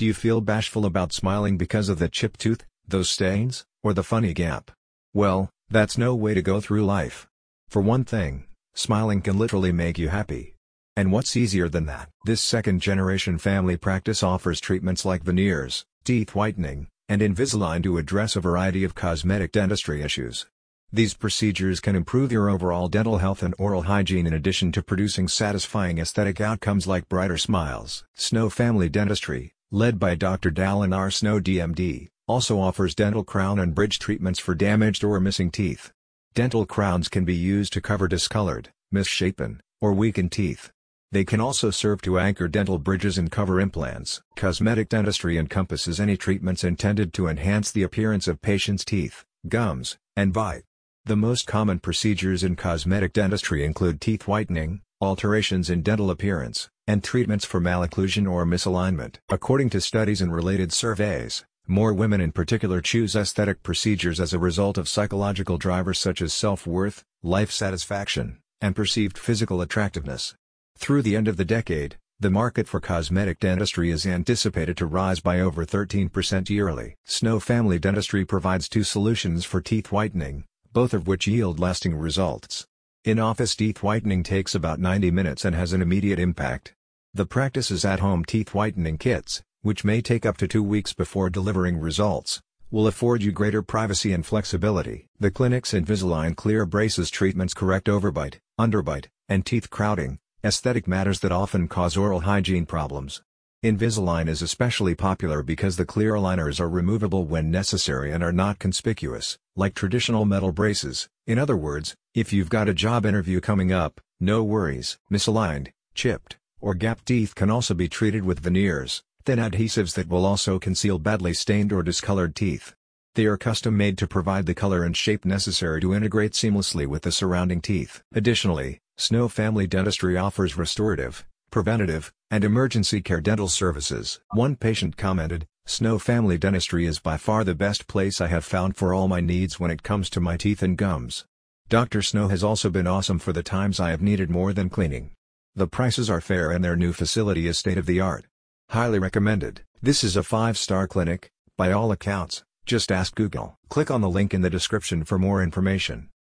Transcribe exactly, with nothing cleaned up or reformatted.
Do you feel bashful about smiling because of the chipped tooth, those stains, or the funny gap? Well, that's no way to go through life. For one thing, smiling can literally make you happy. And what's easier than that? This second-generation family practice offers treatments like veneers, teeth whitening, and Invisalign to address a variety of cosmetic dentistry issues. These procedures can improve your overall dental health and oral hygiene in addition to producing satisfying aesthetic outcomes like brighter smiles. Snow Family Dentistry, led by Doctor Dallin R. Snow D M D, also offers dental crown and bridge treatments for damaged or missing teeth. Dental crowns can be used to cover discolored, misshapen, or weakened teeth. They can also serve to anchor dental bridges and cover implants. Cosmetic dentistry encompasses any treatments intended to enhance the appearance of patients' teeth, gums, and bite. The most common procedures in cosmetic dentistry include teeth whitening, alterations in dental appearance, and treatments for malocclusion or misalignment. According to studies and related surveys, more women in particular choose aesthetic procedures as a result of psychological drivers such as self-worth, life satisfaction, and perceived physical attractiveness. Through the end of the decade, the market for cosmetic dentistry is anticipated to rise by over thirteen percent yearly. Snow Family Dentistry provides two solutions for teeth whitening, both of which yield lasting results. In-office teeth whitening takes about ninety minutes and has an immediate impact. The practice's at-home teeth whitening kits, which may take up to two weeks before delivering results, will afford you greater privacy and flexibility. The clinic's Invisalign Clear Braces treatments correct overbite, underbite, and teeth crowding, aesthetic matters that often cause oral hygiene problems. Invisalign is especially popular because the clear aligners are removable when necessary and are not conspicuous, like traditional metal braces. In other words, if you've got a job interview coming up, no worries. Misaligned, chipped, or gapped teeth can also be treated with veneers, thin adhesives that will also conceal badly stained or discolored teeth. They are custom-made to provide the color and shape necessary to integrate seamlessly with the surrounding teeth. Additionally, Snow Family Dentistry offers restorative, preventative, and emergency care dental services. One patient commented, "Snow Family Dentistry is by far the best place I have found for all my needs when it comes to my teeth and gums. Doctor Snow has also been awesome for the times I have needed more than cleaning. The prices are fair and their new facility is state-of-the-art. Highly recommended." This is a five-star clinic, by all accounts. Just ask Google. Click on the link in the description for more information.